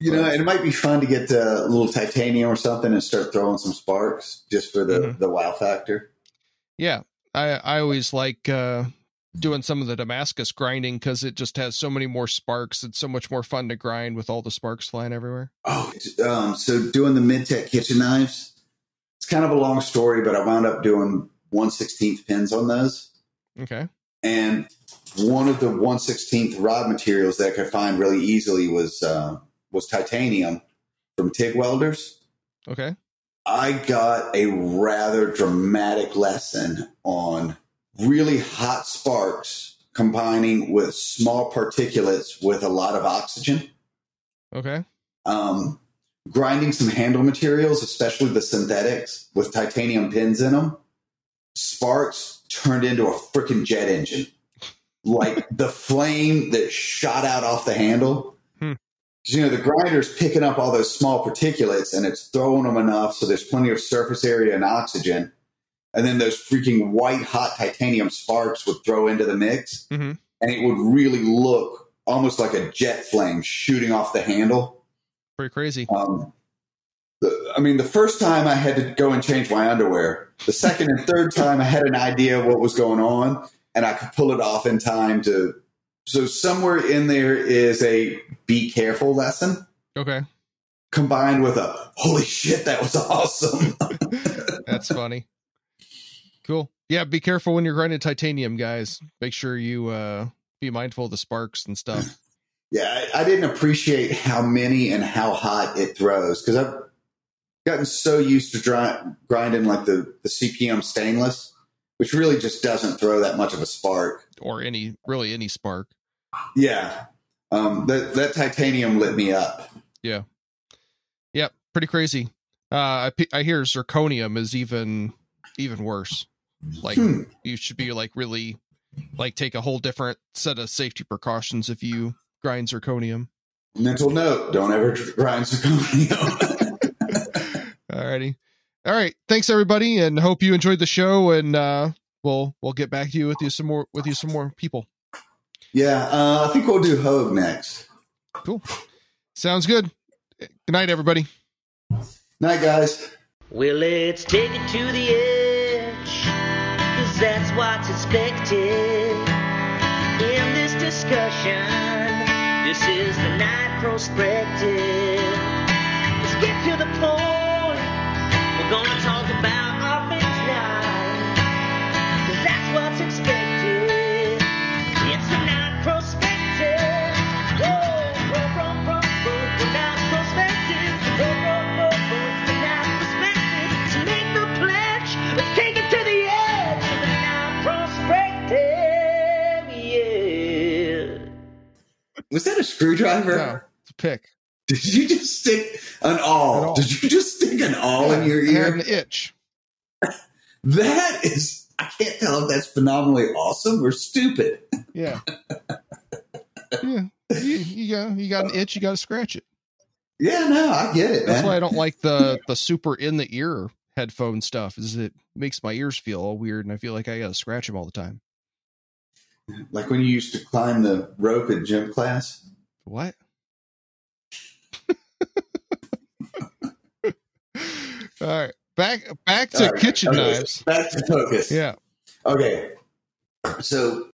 You know, and it might be fun to get a little titanium or something and start throwing some sparks just for the wow factor. Yeah. I always like doing some of the Damascus grinding because it just has so many more sparks. It's so much more fun to grind with all the sparks flying everywhere. Oh, so doing the Mid-Tech kitchen knives, it's kind of a long story, but I wound up doing 1/16 pins on those. Okay. And one of the 1/16 rod materials that I could find really easily was titanium from TIG welders. Okay. I got a rather dramatic lesson on really hot sparks combining with small particulates with a lot of oxygen. Okay. Grinding some handle materials, especially the synthetics with titanium pins in them, sparks turned into a freaking jet engine. Like the flame that shot out off the handle. You know, the grinder's picking up all those small particulates and it's throwing them enough so there's plenty of surface area and oxygen. And then those freaking white hot titanium sparks would throw into the mix. Mm-hmm. And it would really look almost like a jet flame shooting off the handle. Pretty crazy. The first time I had to go and change my underwear. The second and third time I had an idea of what was going on and I could pull it off in time to... So somewhere in there is a be careful lesson. Okay. Combined with a, holy shit, that was awesome. That's funny. Cool. Yeah. Be careful when you're grinding titanium, guys. Make sure you be mindful of the sparks and stuff. Yeah. I didn't appreciate how many and how hot it throws. Cause I've gotten so used to grinding like the CPM stainless, which really just doesn't throw that much of a spark. Or any spark. Yeah. That titanium lit me up. Yeah. Yeah. Pretty crazy. I hear zirconium is even worse. Like you should be like really like take a whole different set of safety precautions if you grind zirconium. Mental note. Don't ever grind zirconium. Alrighty. All right. Thanks everybody. And hope you enjoyed the show and, We'll get back to you with some more people. Yeah, I think we'll do Hogue next. Cool. Sounds good. Good night, everybody. Night, guys. Well, let's take it to the edge, because that's what's expected in this discussion. This is the Knife Perspective. Let's get to the point. We're going to talk about offense now. What's expected? It's a Knife Perspective. Whoa, Knife Perspective. Whoa, it's the Knife Perspective. To make the pledge, let's take it to the edge. The Knife Perspective, yeah. Was that a screwdriver? No, it's a pick. Did you just stick an awl? Did you just stick an awl in your ear? I had an itch. That is... I can't tell if that's phenomenally awesome or stupid. Yeah. Yeah. You got an itch, you got to scratch it. Yeah, no, I get it. That's why I don't like the super in the ear headphone stuff is it makes my ears feel all weird. And I feel like I got to scratch them all the time. Like when you used to climb the rope in gym class. What? All right. Back to kitchen knives. Back to focus. Yeah. Okay. So